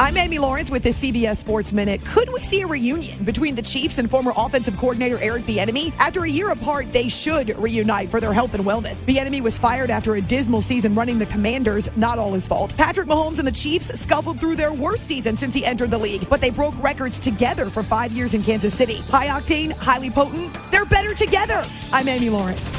I'm Amy Lawrence with the CBS Sports Minute. Could we see a reunion between the Chiefs and former offensive coordinator Eric Bieniemy? After a year apart, they should reunite for their health and wellness. Bieniemy was fired after a dismal season running the Commanders. Not all his fault. Patrick Mahomes and the Chiefs scuffled through their worst season since he entered the league, but they broke records together for 5 years in Kansas City. High octane, highly potent, they're better together. I'm Amy Lawrence.